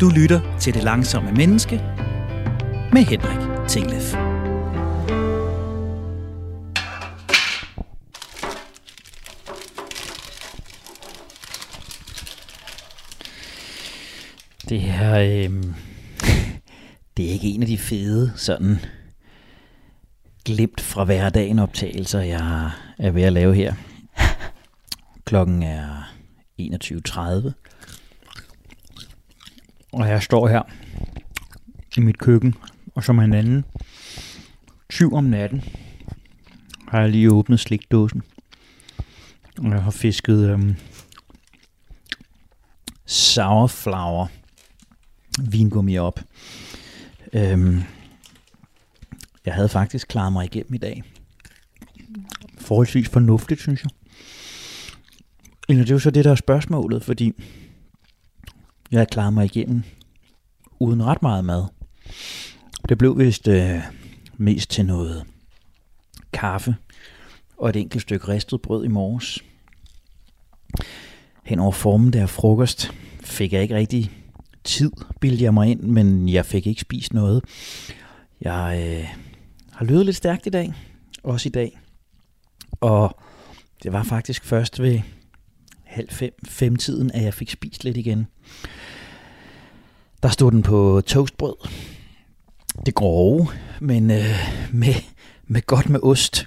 Du lytter til Det Langsomme Menneske med Henrik Tinglef. Det her, det er ikke en af de fede, sådan glimt fra hverdagen optagelser, jeg er ved at lave her. Klokken er 21:30, og jeg står her i mit køkken, og som en anden 20 om natten har jeg lige åbnet slikdåsen, og jeg har fisket sour flower vingummi op. Jeg havde faktisk klaret mig igennem i dag forholdsvis fornuftigt, synes jeg. Eller det er jo så det, der er spørgsmålet, fordi jeg klarede mig igennem uden ret meget mad. Det blev vist mest til noget kaffe og et enkelt stykke ristet brød i morges. Hen over formiddag og frokost fik jeg ikke rigtig tid, bildte jeg mig ind, men jeg fik ikke spist noget. Jeg har løbet lidt stærkt i dag, også i dag. Og det var faktisk først ved 4:30, at jeg fik spist lidt igen. Der stod den på toastbrød. Det grove, men med godt med ost.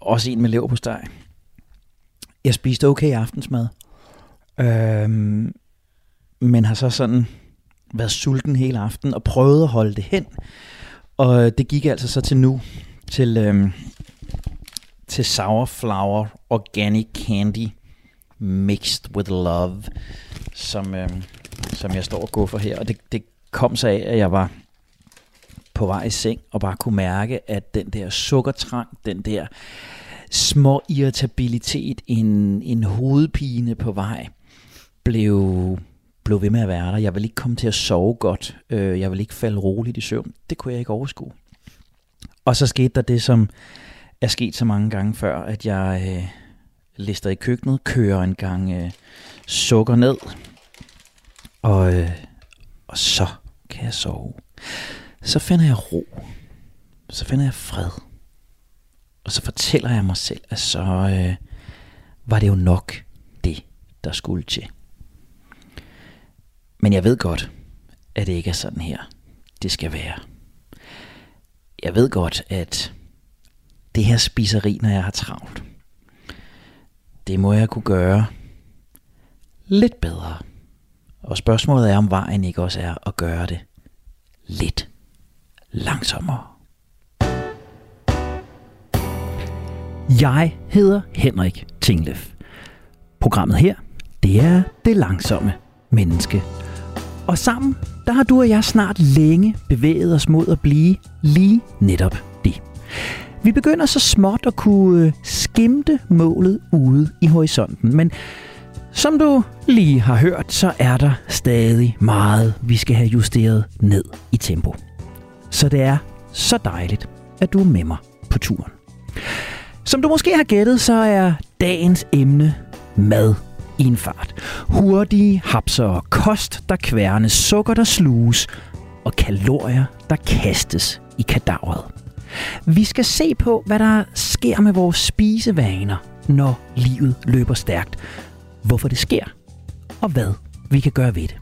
Også en med leverpostej. Jeg spiste okay aftensmad. Men har så sådan været sulten hele aften og prøvet at holde det hen. Og det gik altså så til nu, til Sour Flower Organic Candy Mixed with Love, som jeg står og guffer her. Og det kom så af, at jeg var på vej i seng og bare kunne mærke, at den der sukkertrang, den der små irritabilitet, en hovedpine på vej, blev ved med at være der. Jeg ville ikke komme til at sove godt. Jeg ville ikke falde roligt i søvn. Det kunne jeg ikke overskue. Og så skete der det, som er sket så mange gange før, at jeg lister i køkkenet, kører en gang sukker ned, og så kan jeg sove. Så finder jeg ro. Så finder jeg fred. Og så fortæller jeg mig selv, at så var det jo nok det, der skulle til. Men jeg ved godt, at det ikke er sådan her, det skal være. Jeg ved godt, at det her spiseri, når jeg har travlt, det må jeg kunne gøre lidt bedre. Og spørgsmålet er, om vejen ikke også er at gøre det lidt langsommere. Jeg hedder Henrik Tinglef. Programmet her, det er Det Langsomme Menneske. Og sammen, der har du og jeg snart længe bevæget os mod at blive lige netop det. Vi begynder så småt at kunne skimte målet ude i horisonten, men som du lige har hørt, så er der stadig meget, vi skal have justeret ned i tempo. Så det er så dejligt, at du er med mig på turen. Som du måske har gættet, så er dagens emne mad i en fart. Hurtige hapser og kost, der kværnes, sukker, der sluges, og kalorier, der kastes i kadaveret. Vi skal se på, hvad der sker med vores spisevaner, når livet løber stærkt. Hvorfor det sker, og hvad vi kan gøre ved det.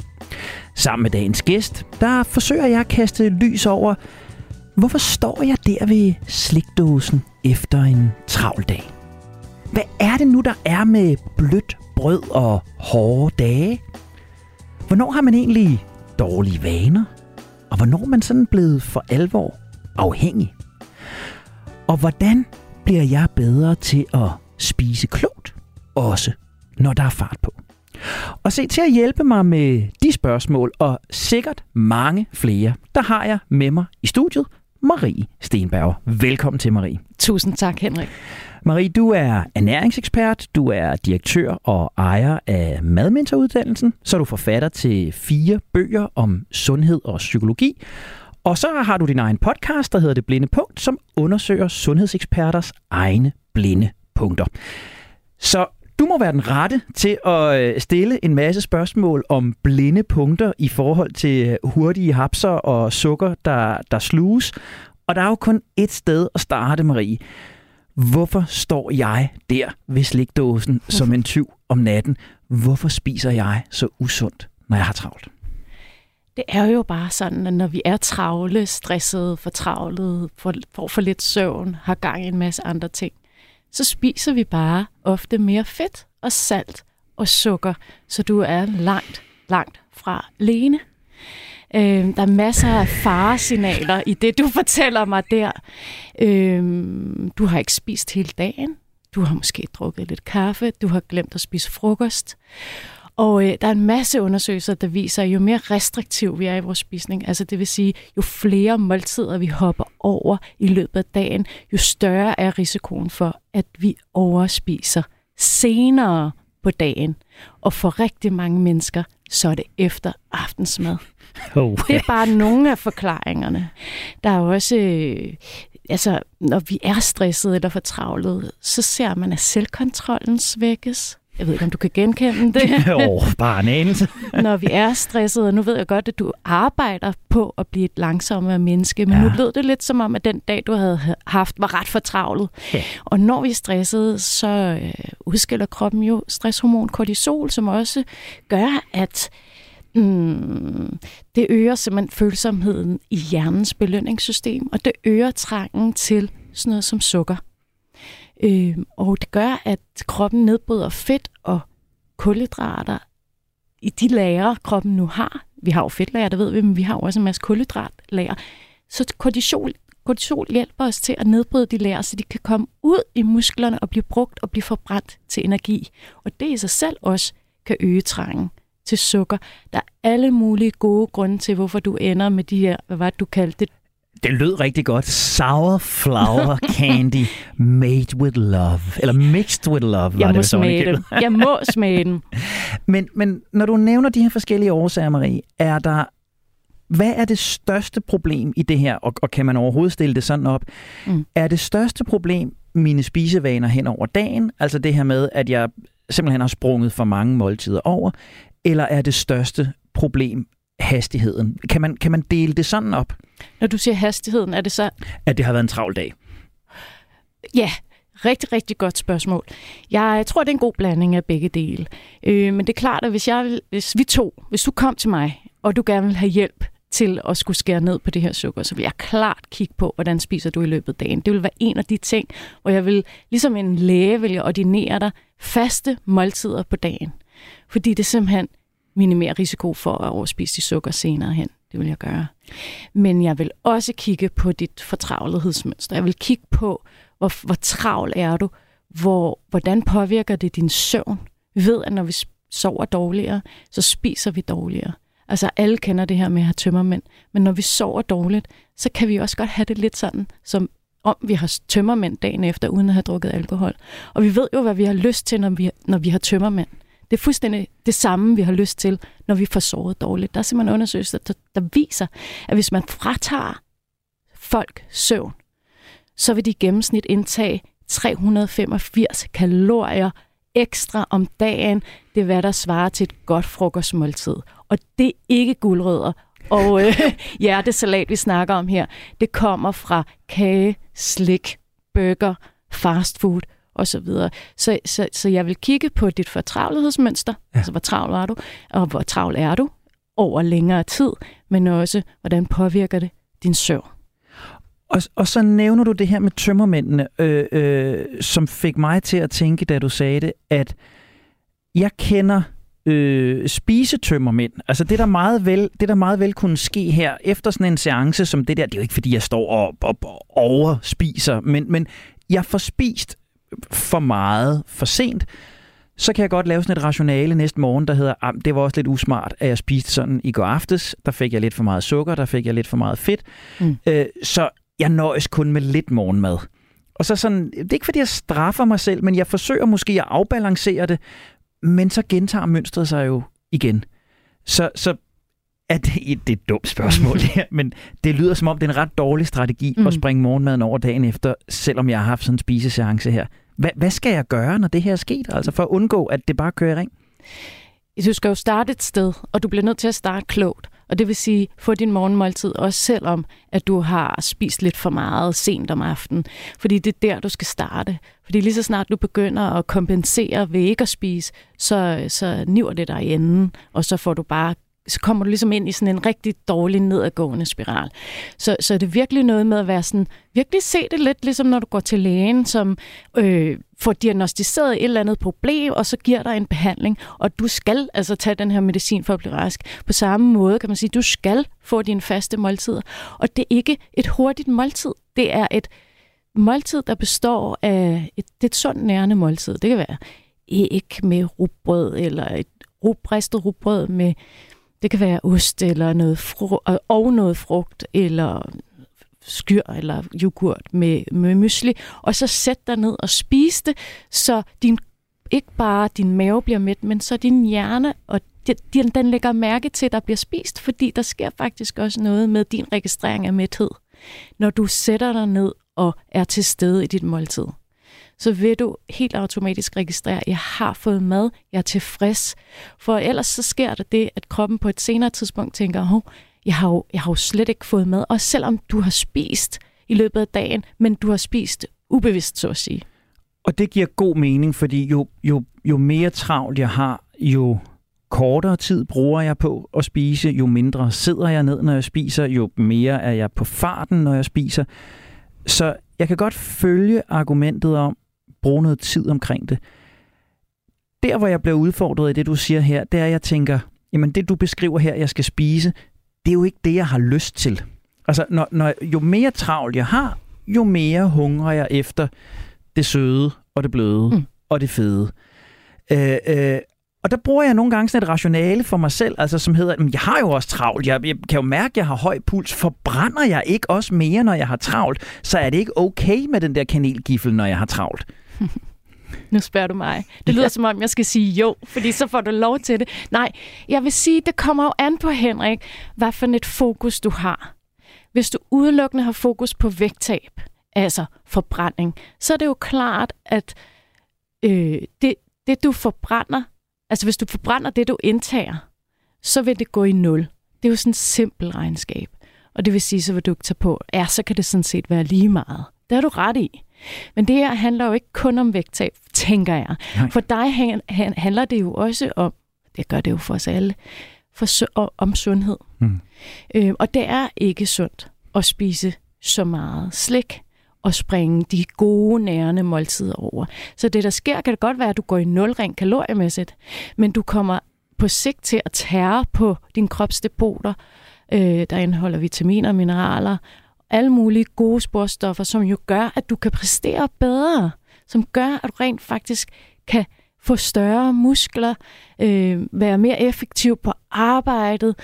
Sammen med dagens gæst, der forsøger jeg at kaste lys over, hvorfor står jeg der ved slikdåsen efter en travl dag? Hvad er det nu, der er med blødt brød og hårde dage? Hvornår har man egentlig dårlige vaner? Og hvornår er man sådan blevet for alvor afhængig? Og hvordan bliver jeg bedre til at spise klogt, også når der er fart på? Og se, til at hjælpe mig med de spørgsmål, og sikkert mange flere, der har jeg med mig i studiet Marie Steenberg. Velkommen til, Marie. Tusind tak, Henrik. Marie, du er ernæringsekspert, du er direktør og ejer af Madmentoruddannelsen, så er du forfatter til 4 bøger om sundhed og psykologi, og så har du din egen podcast, der hedder Det Blinde Punkt, som undersøger sundhedseksperters egne blinde punkter. Så Du må være den rette til at stille en masse spørgsmål om blinde punkter i forhold til hurtige hapser og sukker, der sluges. Og der er jo kun ét sted at starte, Marie. Hvorfor står jeg der ved slikdåsen som en tyv om natten? Hvorfor spiser jeg så usundt, når jeg har travlt? Det er jo bare sådan, at når vi er travle, stressede, fortravlede, får for lidt søvn, har gang i en masse andre ting, så spiser vi bare ofte mere fedt og salt og sukker, så du er langt, langt fra alene. Der er masser af faresignaler i det, du fortæller mig der. Du har ikke spist hele dagen. Du har måske drukket lidt kaffe. Du har glemt at spise frokost. Og der er en masse undersøgelser, der viser, at jo mere restriktiv vi er i vores spisning, altså det vil sige, jo flere måltider vi hopper over i løbet af dagen, jo større er risikoen for, at vi overspiser senere på dagen. Og for rigtig mange mennesker, så er det efter aftensmad. Okay. Det er bare nogle af forklaringerne. Der er også, når vi er stressede eller fortravlede, så ser man, at selvkontrollen svækkes. Jeg ved ikke, om du kan genkende det. Bare en anelse. Når vi er stressede, og nu ved jeg godt, at du arbejder på at blive et langsommere menneske, men nu lød det lidt som om, at den dag, du havde haft, var ret fortravlet. Ja. Og når vi er stressede, så udskiller kroppen jo stresshormon kortisol, som også gør, at det øger simpelthen følsomheden i hjernens belønningssystem, og det øger trangen til sådan noget som sukker. Og det gør, at kroppen nedbryder fedt og kulhydrater i de lager, kroppen nu har. Vi har jo fedtlager, det ved vi, men vi har også en masse kulhydratlager. Så kortisol hjælper os til at nedbryde de lager, så de kan komme ud i musklerne og blive brugt og blive forbrændt til energi. Og det i sig selv også kan øge trangen til sukker. Der er alle mulige gode grunde til, hvorfor du ender med de her, hvad var det, du kaldte det? Det lød rigtig godt. Sour flower candy made with love. Eller mixed with love. Jeg må smage den. Men når du nævner de her forskellige årsager, Marie, hvad er det største problem i det her? Og kan man overhovedet stille det sådan op? Mm. Er det største problem mine spisevaner hen over dagen? Altså det her med, at jeg simpelthen har sprunget for mange måltider over. Eller er det største problem hastigheden? Kan man dele det sådan op? Når du siger hastigheden, er det så... At det har været en travl dag. Ja, rigtig, rigtig godt spørgsmål. Jeg tror, det er en god blanding af begge dele. Men det er klart, at hvis du kom til mig, og du gerne vil have hjælp til at skulle skære ned på det her sukker, så vil jeg klart kigge på, hvordan spiser du i løbet af dagen. Det vil være en af de ting, hvor jeg vil, ligesom en læge, vil jeg ordinere dig faste måltider på dagen. Fordi det simpelthen minimere risiko for at overspise de sukker senere hen. Det vil jeg gøre. Men jeg vil også kigge på dit fortravlighedsmønster. Jeg vil kigge på, hvor travl er du? Hvordan påvirker det din søvn? Vi ved, at når vi sover dårligere, så spiser vi dårligere. Altså alle kender det her med at have tømmermænd. Men når vi sover dårligt, så kan vi også godt have det lidt sådan, som om vi har tømmermænd dagen efter, uden at have drukket alkohol. Og vi ved jo, hvad vi har lyst til, når vi har tømmermænd. Det er fuldstændig det samme, vi har lyst til, når vi får sovet dårligt. Der er simpelthen undersøgelser, der viser, at hvis man fratager folk søvn, så vil de i gennemsnit indtage 385 kalorier ekstra om dagen. Det er, hvad der svarer til et godt frokostmåltid. Og det er ikke gulerødder og hjertesalat, vi snakker om her. Det kommer fra kage, slik, burger, fastfood og så videre. Så jeg vil kigge på dit fortravlighedsmønster, altså hvor travl var du, og hvor travl er du over længere tid, men også, hvordan påvirker det din søvn. Og så nævner du det her med tømmermændene, som fik mig til at tænke, da du sagde det, at jeg kender spisetømmermænd. Altså det der meget vel kunne ske her, efter sådan en seance som det der, det er jo ikke fordi, jeg står og overspiser, men jeg får spist for meget, for sent, så kan jeg godt lave sådan et rationale næste morgen, der hedder, det var også lidt usmart, at jeg spiste sådan i går aftes. Der fik jeg lidt for meget sukker, der fik jeg lidt for meget fedt. Så jeg nøjes kun med lidt morgenmad. Og så sådan, det er ikke fordi, jeg straffer mig selv, men jeg forsøger måske at afbalancere det, men så gentager mønstret sig jo igen. Så er det et dumt spørgsmål, men det lyder som om, det er en ret dårlig strategi at springe morgenmaden over dagen efter, selvom jeg har haft sådan en spiseseance her. Hvad skal jeg gøre, når det her er sket? Altså for at undgå, at det bare kører i ring? Du skal jo starte et sted, og du bliver nødt til at starte klogt. Og det vil sige, få din morgenmåltid, også selvom at du har spist lidt for meget sent om aftenen. Fordi det er der, du skal starte. Fordi lige så snart du begynder at kompensere ved ikke at spise, så niver det dig i enden, og så kommer du ligesom ind i sådan en rigtig dårlig nedadgående spiral. Så er det virkelig noget med at være sådan, virkelig se det lidt, ligesom når du går til lægen, som får diagnostiseret et eller andet problem, og så giver dig en behandling, og du skal altså tage den her medicin for at blive rask. På samme måde kan man sige, du skal få dine faste måltider, og det er ikke et hurtigt måltid. Det er et måltid, der består af et sundt nærende måltid. Det kan være æg med rugbrød, eller et ristet rugbrød med... Det kan være ost eller noget noget frugt, eller skyr eller yoghurt med mysli, og så sæt dig ned og spis det, så ikke bare din mave bliver mæt, men så din hjerne, og den lægger mærke til, at der bliver spist, fordi der sker faktisk også noget med din registrering af mæthed, når du sætter dig ned og er til stede i dit måltid. Så vil du helt automatisk registrere, at jeg har fået mad, jeg er tilfreds. For ellers så sker der det, at kroppen på et senere tidspunkt tænker, jeg har jo slet ikke fået mad. Og selvom du har spist i løbet af dagen, men du har spist ubevidst, så at sige. Og det giver god mening, fordi jo mere travlt jeg har, jo kortere tid bruger jeg på at spise, jo mindre sidder jeg ned, når jeg spiser, jo mere er jeg på farten, når jeg spiser. Så jeg kan godt følge argumentet om, bruge noget tid omkring det. Der, hvor jeg bliver udfordret i det, du siger her, det er, at jeg tænker, jamen det, du beskriver her, jeg skal spise, det er jo ikke det, jeg har lyst til. Altså, jo mere travlt jeg har, jo mere hungrer jeg efter det søde og det bløde og det fede. Og der bruger jeg nogle gange sådan et rationale for mig selv, altså som hedder, jeg har jo også travlt, jeg kan jo mærke, at jeg har høj puls, forbrænder jeg ikke også mere, når jeg har travlt, så er det ikke okay med den der kanelgiffel, når jeg har travlt. Nu spørger du mig. Det lyder som om, jeg skal sige jo, fordi så får du lov til det. Nej, jeg vil sige, det kommer jo an på, Henrik, hvad for et fokus du har. Hvis du udelukkende har fokus på vægttab, altså forbrænding, så er det jo klart, at det du forbrænder, altså hvis du forbrænder det, du indtager, så vil det gå i nul. Det er jo sådan et simpelt regnskab. Og det vil sige, så vil du ikke tage på, så kan det sådan set være lige meget. Det har du ret i. Men det her handler jo ikke kun om vægttab, tænker jeg. Nej. For dig handler det jo også om, det gør det jo for os alle, om sundhed. Og det er ikke sundt at spise så meget slik og springe de gode, nærende måltider over. Så det, der sker, kan det godt være, at du går i nul rent kaloriemæssigt, men du kommer på sigt til at tære på dine kropsdepoter, der indeholder vitaminer, mineraler, alle mulige gode sporstoffer, som jo gør, at du kan præstere bedre, som gør, at du rent faktisk kan få større muskler, være mere effektiv på arbejdet,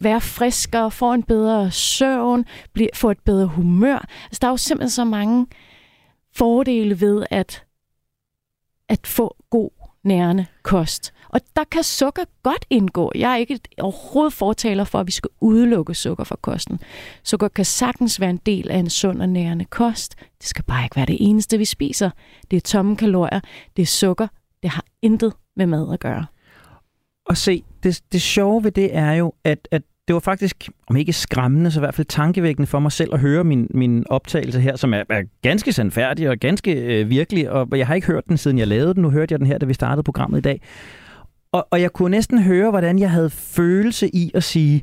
være friskere, få en bedre søvn, få et bedre humør. Altså, der er jo simpelthen så mange fordele ved at få god nærende kost. Og der kan sukker godt indgå. Jeg er ikke overhovedet fortaler for, at vi skal udelukke sukker fra kosten. Sukker kan sagtens være en del af en sund og nærende kost. Det skal bare ikke være det eneste, vi spiser. Det er tomme kalorier, det er sukker. Det har intet med mad at gøre. Og se, det sjove ved det er jo, at det var faktisk, om ikke skræmmende, så i hvert fald tankevækkende for mig selv at høre min optagelse her, som er ganske sandfærdig og ganske virkelig, og jeg har ikke hørt den, siden jeg lavede den. Nu hørte jeg den her, da vi startede programmet i dag. Og jeg kunne næsten høre, hvordan jeg havde følelse i at sige,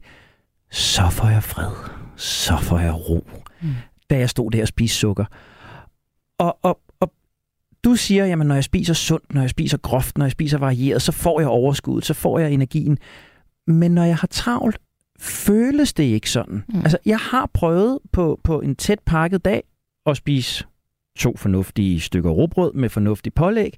så får jeg fred, så får jeg ro, da jeg stod der og spiste sukker. Du siger, jamen når jeg spiser sundt, når jeg spiser groft, når jeg spiser varieret, så får jeg overskuddet, så får jeg energien. Men når jeg har travlt, føles det ikke sådan. Altså, jeg har prøvet på en tæt pakket dag at spise 2 fornuftige stykker rugbrød med fornuftig pålæg,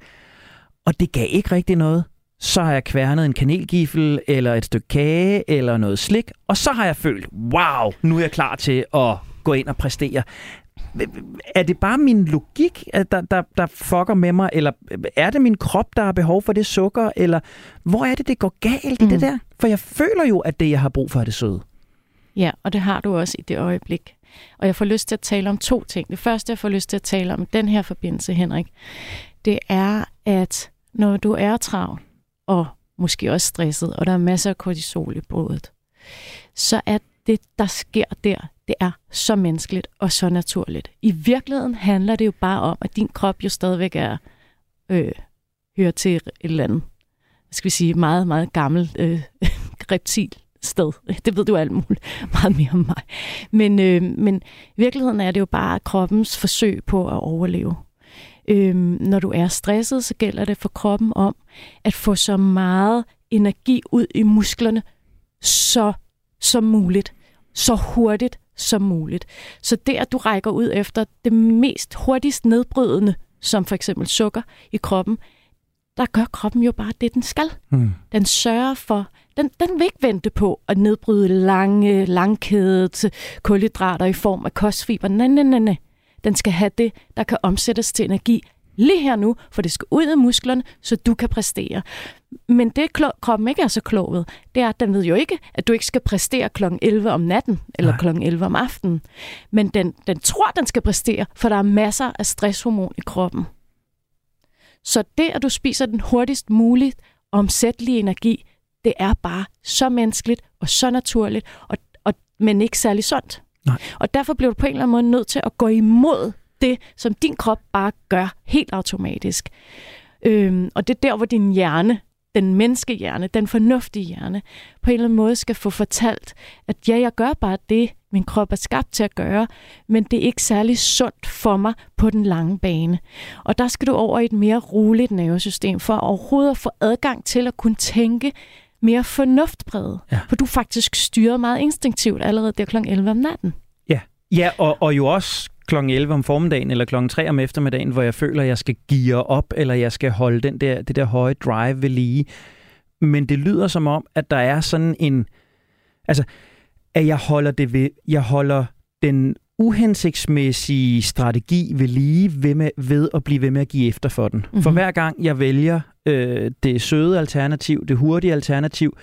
og det gav ikke rigtig noget. Så har jeg kværnet en kanelgiffel, eller et stykke kage, eller noget slik, og så har jeg følt, wow, nu er jeg klar til at gå ind og præstere. Er det bare min logik, der fucker med mig, eller er det min krop, der har behov for det sukker, eller hvor er det går galt i det der? For jeg føler jo, at det, jeg har brug for, er det søde. Ja, og det har du også i det øjeblik. Og jeg får lyst til at tale om to ting. Det første, jeg får lyst til at tale om den her forbindelse, Henrik, det er, at når du er travl, og måske også stresset, og der er masser af kortisol i blodet, så er det, der sker der, det er så menneskeligt og så naturligt. I virkeligheden handler det jo bare om, at din krop jo stadigvæk er, hører til et eller andet, skal vi sige, meget, meget gammelt reptil sted. Det ved du alt muligt meget mere om mig. Men i virkeligheden er det jo bare kroppens forsøg på at overleve. Når du er stresset, så gælder det for kroppen om at få så meget energi ud i musklerne så som muligt, så hurtigt som muligt. Så det, at du rækker ud efter det mest hurtigst nedbrydende, som for eksempel sukker i kroppen, der gør kroppen jo bare det, den skal. Mm. Den sørger for, den vil ikke vente på at nedbryde langkædede kulhydrater i form af kostfiber. Nej. Den skal have det, der kan omsættes til energi lige her nu, for det skal ud af musklerne, så du kan præstere. Men det kroppen ikke er så klog ved, det er, at den ved jo ikke, at du ikke skal præstere kl. 11 om natten, eller kl. 11 om aftenen. Men den tror, den skal præstere, for der er masser af stresshormon i kroppen. Så det, at du spiser den hurtigst muligt omsættelige energi, det er bare så menneskeligt og så naturligt, men ikke særlig sundt. Nej. Og derfor bliver du på en eller anden måde nødt til at gå imod det, som din krop bare gør helt automatisk. Og det er der, hvor din hjerne, den menneskehjerne, den fornuftige hjerne, på en eller anden måde skal få fortalt, at ja, jeg gør bare det, min krop er skabt til at gøre, men det er ikke særlig sundt for mig på den lange bane. Og der skal du over i et mere roligt nervesystem, for at overhovedet at få adgang til at kunne tænke mere fornuftpræget. Ja. For du faktisk styrer meget instinktivt allerede der kl. 11 om natten. Ja, og jo også kl. 11 om formiddagen, eller kl. 3 om eftermiddagen, hvor jeg føler, at jeg skal geare op, eller jeg skal holde det der høje drive ved lige. Men det lyder som om, at der er sådan en... Altså, at jeg holder den uhensigtsmæssige strategi ved lige ved at blive ved med at give efter for den. Mm-hmm. For hver gang jeg vælger det søde alternativ, det hurtige alternativ,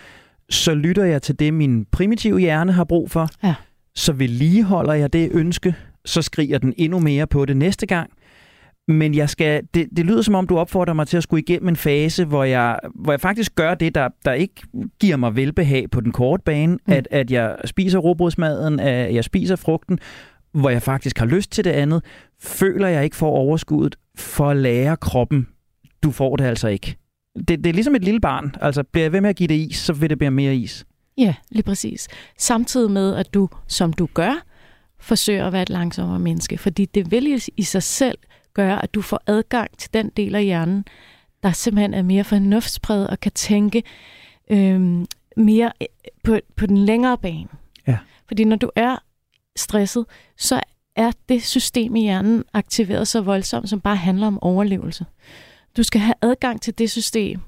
så lytter jeg til det, min primitive hjerne har brug for. Ja. Så vedligeholder jeg det ønske, så skriger den endnu mere på det næste gang. Men jeg skal, det lyder som om, du opfordrer mig til at skulle igennem en fase, hvor jeg faktisk gør det, der ikke giver mig velbehag på den korte bane, at jeg spiser rugbrødsmaden, at jeg spiser frugten, hvor jeg faktisk har lyst til det andet, føler jeg ikke får overskuddet for at lære kroppen, du får det altså ikke. Det er ligesom et lille barn. Altså, bliver jeg ved med at give det is, så vil det blive mere is. Ja, lige præcis. Samtidig med, at du, som du gør, forsøger at være et langsommere menneske, fordi det vil i sig selv gøre, at du får adgang til den del af hjernen, der simpelthen er mere fornuftspræget og kan tænke mere på den længere bane. Ja. Fordi når du er stresset, så er det system i hjernen aktiveret så voldsomt, som bare handler om overlevelse. Du skal have adgang til det system,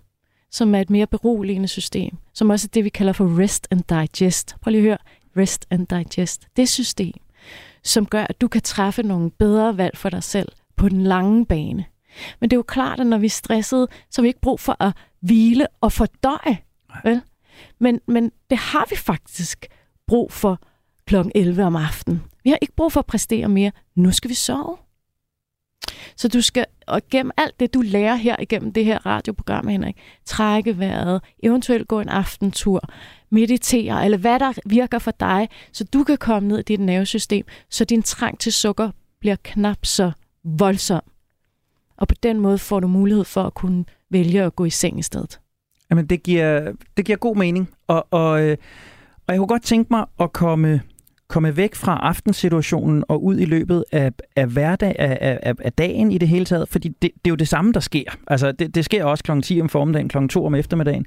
som er et mere beroligende system, som også er det, vi kalder for rest and digest. Prøv lige at høre. Rest and digest. Det system, som gør, at du kan træffe nogle bedre valg for dig selv på den lange bane. Men det er jo klart, at når vi er stressede, så har vi ikke brug for at hvile og fordøje. Vel? Men det har vi faktisk brug for kl. 11 om aftenen. Vi har ikke brug for at præstere mere. Nu skal vi sove. Så du skal, og gennem alt det, du lærer her igennem det her radioprogram, Henrik, trække vejret, eventuelt gå en aftentur, meditere, eller hvad der virker for dig, så du kan komme ned i dit nervesystem, så din trang til sukker bliver knap så voldsom. Og på den måde får du mulighed for at kunne vælge at gå i seng i stedet. Jamen, det giver god mening, og jeg kunne godt tænke mig at komme væk fra aftensituationen og ud i løbet af hverdag, af dagen i det hele taget, fordi det er jo det samme, der sker. Altså, det sker også kl. 10 om formiddagen, kl. 2 om eftermiddagen.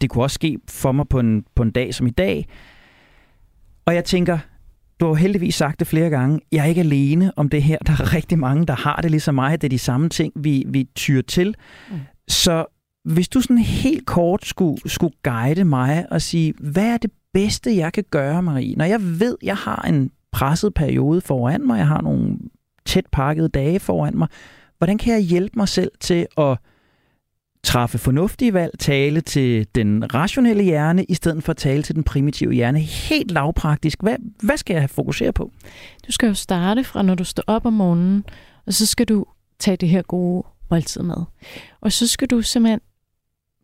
Det kunne også ske for mig på en dag som i dag. Og jeg tænker, du har heldigvis sagt det flere gange, jeg er ikke alene om det her. Der er rigtig mange, der har det ligesom mig. Det er de samme ting, vi tyrer til. Mm. Så hvis du sådan helt kort skulle guide mig og sige, hvad er det bedste, jeg kan gøre, Marie, når jeg ved, jeg har en presset periode foran mig, jeg har nogle tæt pakkede dage foran mig, hvordan kan jeg hjælpe mig selv til at træffe fornuftige valg, tale til den rationelle hjerne, i stedet for at tale til den primitive hjerne. Helt lavpraktisk. Hvad skal jeg fokusere på? Du skal jo starte fra, når du står op om morgenen, og så skal du tage det her gode måltid med. Og så skal du simpelthen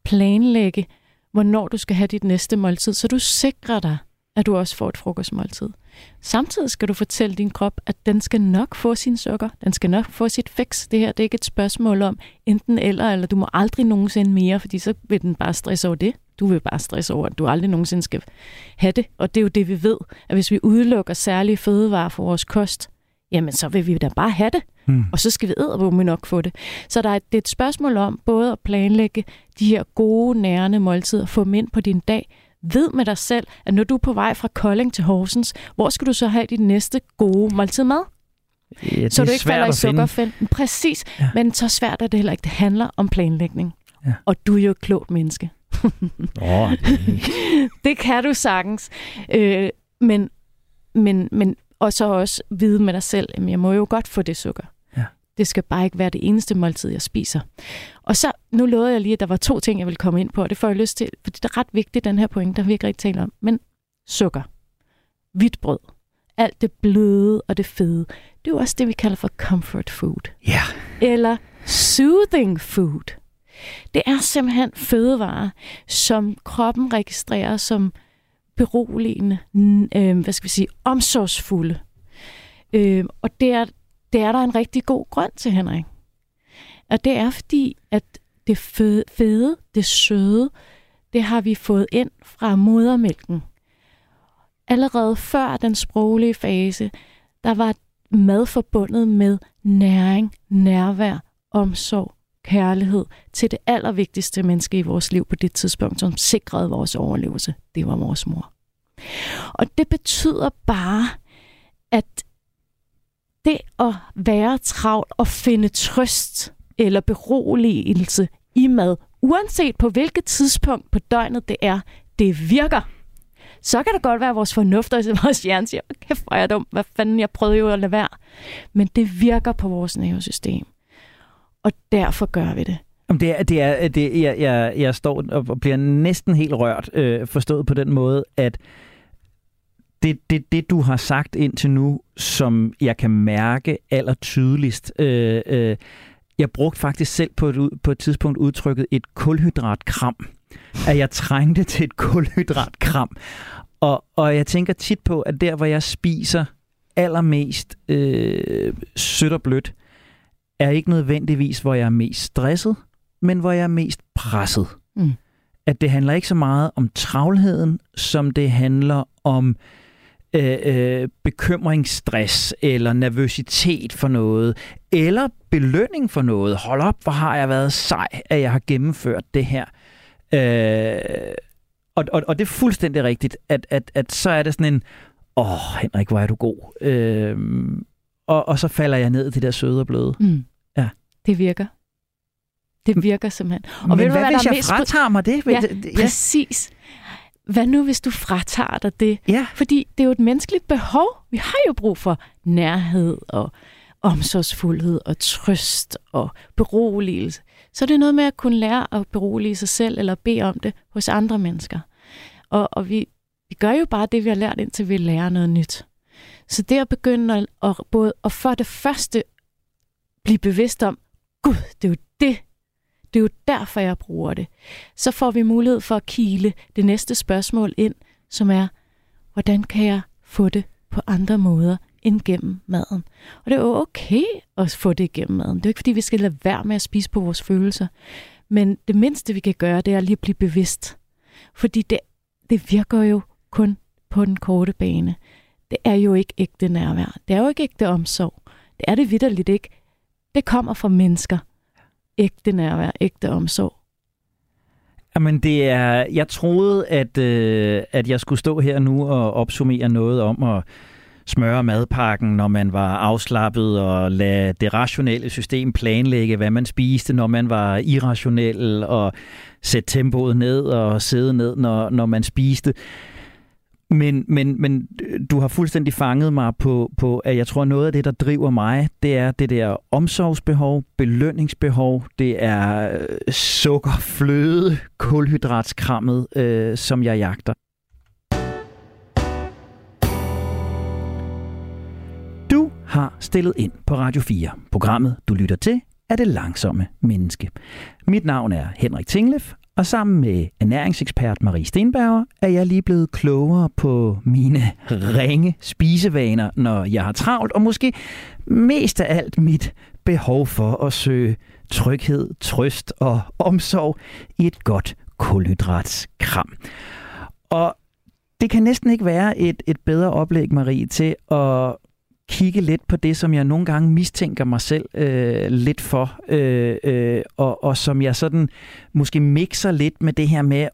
planlægge, hvornår du skal have dit næste måltid, så du sikrer dig, at du også får et frokostmåltid. Samtidig skal du fortælle din krop, at den skal nok få sin sukker, den skal nok få sit fix. Det her, det er ikke et spørgsmål om enten eller du må aldrig nogensinde mere, fordi så vil den bare stresse over det. Du vil bare stresse over, at du aldrig nogensinde skal have det. Og det er jo det, vi ved, at hvis vi udelukker særlige fødevarer for vores kost, jamen så vil vi da bare have det, og så skal vi edderbomme nok få det. Så det er et spørgsmål om både at planlægge de her gode, nærende måltider, få dem ind på din dag. Ved med dig selv, at når du er på vej fra Kolding til Horsens, hvor skal du så have dit næste gode måltid med? Ja, så du ikke falder i sukkerfælden. Præcis, ja. Men så svært er det heller ikke. Det handler om planlægning. Ja. Og du er jo et klogt menneske. Det kan du sagtens. Men og så også vide med dig selv, at jeg må jo godt få det sukker. Ja. Det skal bare ikke være det eneste måltid, jeg spiser. Og så, nu lovede jeg lige, at der var 2 ting, jeg ville komme ind på, og det får jeg lyst til, for det er ret vigtigt, den her pointe, der har vi ikke rigtig talt om. Men sukker, hvidt brød, alt det bløde og det fede, det er også det, vi kalder for comfort food. Yeah. Eller soothing food. Det er simpelthen fødevarer, som kroppen registrerer som beroligende, omsorgsfulde. Og det er der en rigtig god grund til, Henrik. Og det er fordi, at det fede, det søde, det har vi fået ind fra modermælken. Allerede før den sproglige fase, der var mad forbundet med næring, nærvær, omsorg, kærlighed til det allervigtigste menneske i vores liv på det tidspunkt, som sikrede vores overlevelse. Det var vores mor. Og det betyder bare, at det at være travlt og finde trøst eller beroligelse i mad, uanset på hvilket tidspunkt på døgnet det er, det virker. Så kan det godt være, at vores fornuft og vores hjerne siger, kæft, hvor er jeg dum, hvad fanden, jeg prøvede jo at lade være. Men det virker på vores nervesystem. Og derfor gør vi det. Jeg står og bliver næsten helt rørt, forstået på den måde, at det, du har sagt indtil nu, som jeg kan mærke allertydeligst, jeg brugte faktisk selv på et tidspunkt udtrykket et kulhydratkram. At jeg trængte til et kulhydratkram. Og jeg tænker tit på, at der, hvor jeg spiser allermest sødt og blødt, er ikke nødvendigvis, hvor jeg er mest stresset, men hvor jeg er mest presset. Mm. At det handler ikke så meget om travlheden, som det handler om bekymringsstress eller nervøsitet for noget, eller belønning for noget. Hold op, hvor har jeg været sej, at jeg har gennemført det her. Og det er fuldstændig rigtigt, at så er det sådan en, Henrik, hvor er du god. Og så falder jeg ned til det der søde og bløde. Mm. Ja. Det virker. Det virker simpelthen. Og men hvad hvis jeg fratager mig det? Ja, præcis. Hvad nu, hvis du fratager dig det? Ja. Fordi det er jo et menneskeligt behov. Vi har jo brug for nærhed og omsorgsfuldhed og trøst og beroligelse. Så det er noget med at kunne lære at berolige sig selv eller bede om det hos andre mennesker. Og vi gør jo bare det, vi har lært, indtil vi lærer noget nyt. Så det at begynde at både og for det første blive bevidst om, gud, det er jo det. Det er jo derfor, jeg bruger det. Så får vi mulighed for at kile det næste spørgsmål ind, som er, hvordan kan jeg få det på andre måder end gennem maden? Og det er jo okay at få det gennem maden. Det er jo ikke, fordi vi skal lade være med at spise på vores følelser. Men det mindste, vi kan gøre, det er lige at blive bevidst. Fordi det virker jo kun på den korte bane. Det er jo ikke ægte nærvær. Det er jo ikke ægte omsorg. Det er det vitterligt ikke. Det kommer fra mennesker. Ægte nærvær, ægte omsorg. Jamen det er... Jeg troede, at jeg skulle stå her nu og opsummere noget om at smøre madpakken, når man var afslappet, og lade det rationelle system planlægge, hvad man spiste, når man var irrationel, og sætte tempoet ned og sidde ned, når man spiste. Men du har fuldstændig fanget mig på, at jeg tror, noget af det, der driver mig, det er det der omsorgsbehov, belønningsbehov, det er sukker, fløde, kulhydratskrammet, som jeg jagter. Du har stillet ind på Radio 4. Programmet, du lytter til, er Det Langsomme Menneske. Mit navn er Henrik Tinglef. Og sammen med ernæringsekspert Marie Steenberg er jeg lige blevet klogere på mine ringe spisevaner, når jeg har travlt, og måske mest af alt mit behov for at søge tryghed, trøst og omsorg i et godt kulhydratskram. Og det kan næsten ikke være et bedre oplæg, Marie, til at kigge lidt på det, som jeg nogle gange mistænker mig selv lidt for, og som jeg sådan måske mixer lidt med det her med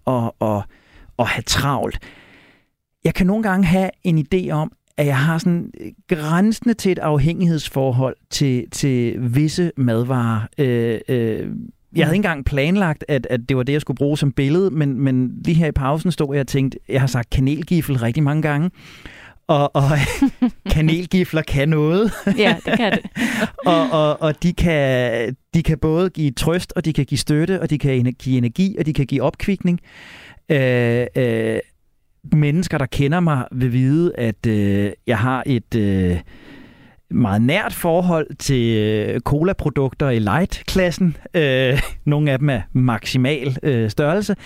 at have travlt. Jeg kan nogle gange have en idé om, at jeg har sådan grænsende til et afhængighedsforhold til visse madvarer. Jeg havde ikke engang planlagt, at det var det, jeg skulle bruge som billede, men lige her i pausen stod jeg og tænkte, jeg har sagt kanelgifle rigtig mange gange. Og kanelgifler kan noget. Ja, det kan det. og de kan både give trøst, og de kan give støtte, og de kan give energi, og de kan give opkvikning. Mennesker, der kender mig, vil vide, at jeg har et meget nært forhold til cola-produkter i light-klassen. Nogle af dem er maksimal størrelse.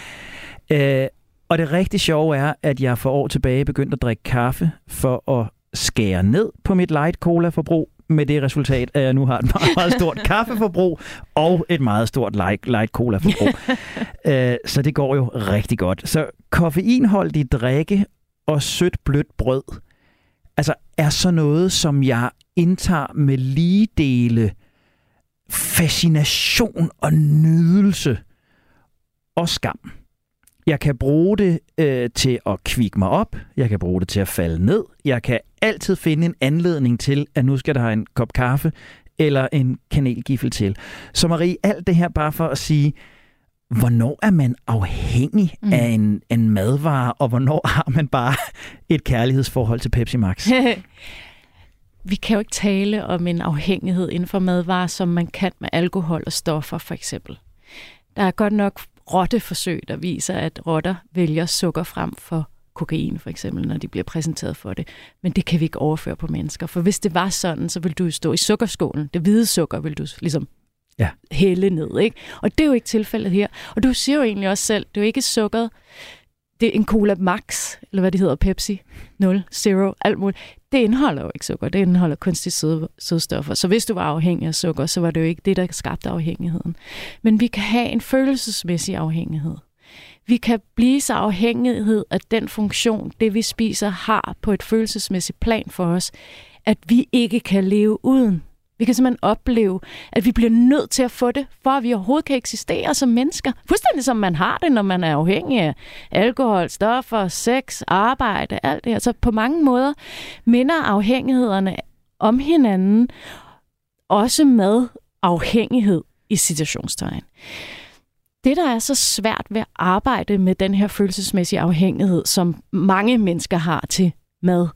Og det rigtig sjove er, at jeg for år tilbage begyndte at drikke kaffe for at skære ned på mit light cola-forbrug, med det resultat, at jeg nu har et meget, meget stort kaffeforbrug og et meget stort light cola-forbrug. Så det går jo rigtig godt. Så koffeinholdige drikke og sødt blødt brød altså er så noget, som jeg indtager med lige dele fascination og nydelse og skam. Jeg kan bruge det til at kvikke mig op. Jeg kan bruge det til at falde ned. Jeg kan altid finde en anledning til, at nu skal der have en kop kaffe eller en kanelgifle til. Så Marie, alt det her bare for at sige, hvornår er man afhængig af en madvare, og hvornår har man bare et kærlighedsforhold til Pepsi Max? Vi kan jo ikke tale om en afhængighed inden for madvarer, som man kan med alkohol og stoffer for eksempel. Der er godt nok rotteforsøg, der viser, at rotter vælger sukker frem for kokain, for eksempel, når de bliver præsenteret for det. Men det kan vi ikke overføre på mennesker. For hvis det var sådan, så ville du stå i sukkerskålen. Det hvide sukker ville du ligesom hælde ned, ikke? Og det er jo ikke tilfældet her. Og du siger jo egentlig også selv, det er jo ikke sukkeret. Det er en Cola Max, eller hvad det hedder, Pepsi, 0, Zero, alt muligt. Det indeholder jo ikke sukker. Det indeholder kunstige sødstoffer. Så hvis du var afhængig af sukker, så var det jo ikke det, der skabte afhængigheden. Men vi kan have en følelsesmæssig afhængighed. Vi kan blive så afhængighed af den funktion, det vi spiser, har på et følelsesmæssigt plan for os, at vi ikke kan leve uden. Vi kan simpelthen opleve, at vi bliver nødt til at få det, for at vi overhovedet kan eksistere som mennesker. Fuldstændig som man har det, når man er afhængig af alkohol, stoffer, sex, arbejde, alt det her. Så på mange måder minder afhængighederne om hinanden, også med afhængighed i citationstegn. Det, der er så svært ved at arbejde med den her følelsesmæssige afhængighed, som mange mennesker har til mad,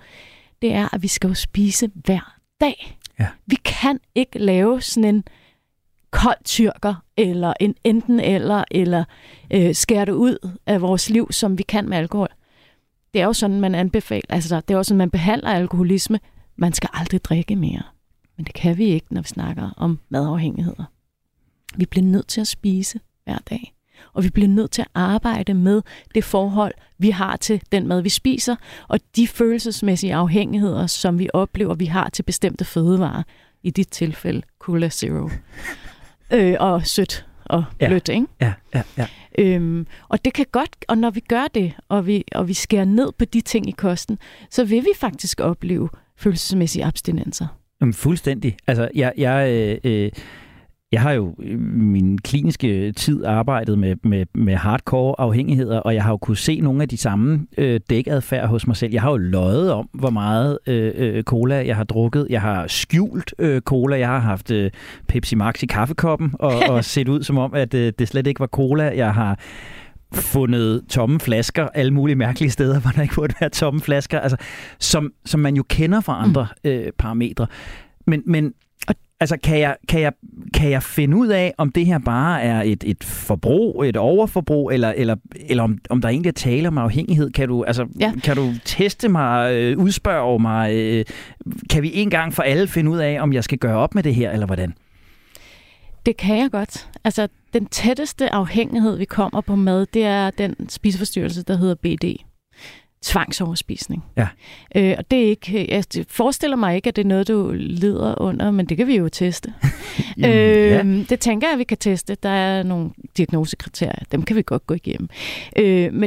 det er, at vi skal jo spise hver dag. Ja. Vi kan ikke lave sådan en kold tyrker, eller en enten eller skære det ud af vores liv, som vi kan med alkohol. Det er jo sådan, man anbefaler. Altså, det er jo sådan, man behandler alkoholisme. Man skal aldrig drikke mere. Men det kan vi ikke, når vi snakker om madafhængigheder. Vi bliver nødt til at spise hver dag. Og vi bliver nødt til at arbejde med det forhold, vi har til den mad, vi spiser, og de følelsesmæssige afhængigheder, som vi oplever, vi har til bestemte fødevarer. I dit tilfælde, Cola Zero. Og sødt og blødt, ikke? Ja. Og det kan godt, og når vi gør det, og vi skærer ned på de ting i kosten, så vil vi faktisk opleve følelsesmæssige abstinenser. Jamen, fuldstændig. Altså, jeg har jo i min kliniske tid arbejdet med hardcore afhængigheder, og jeg har jo kunnet se nogle af de samme dækadfærd hos mig selv. Jeg har jo løjet om, hvor meget cola jeg har drukket. Jeg har skjult cola. Jeg har haft Pepsi Max i kaffekoppen og set ud som om, at det slet ikke var cola. Jeg har fundet tomme flasker alle mulige mærkelige steder, hvor der ikke burde være tomme flasker, altså, som man jo kender fra andre parametre. Men altså, kan jeg finde ud af, om det her bare er et forbrug, et overforbrug, eller om der egentlig er tale om afhængighed? Kan du teste mig, udspørge mig? Kan vi en gang for alle finde ud af, om jeg skal gøre op med det her, eller hvordan? Det kan jeg godt. Altså, den tætteste afhængighed, vi kommer på mad, det er den spiseforstyrrelse, der hedder BD. Tvangsoverspisning. Ja. Og det er ikke, jeg forestiller mig ikke, at det er noget, du lider under, men det kan vi jo teste. Ja. Det tænker jeg, at vi kan teste. Der er nogle diagnosekriterier. Dem kan vi godt gå igennem.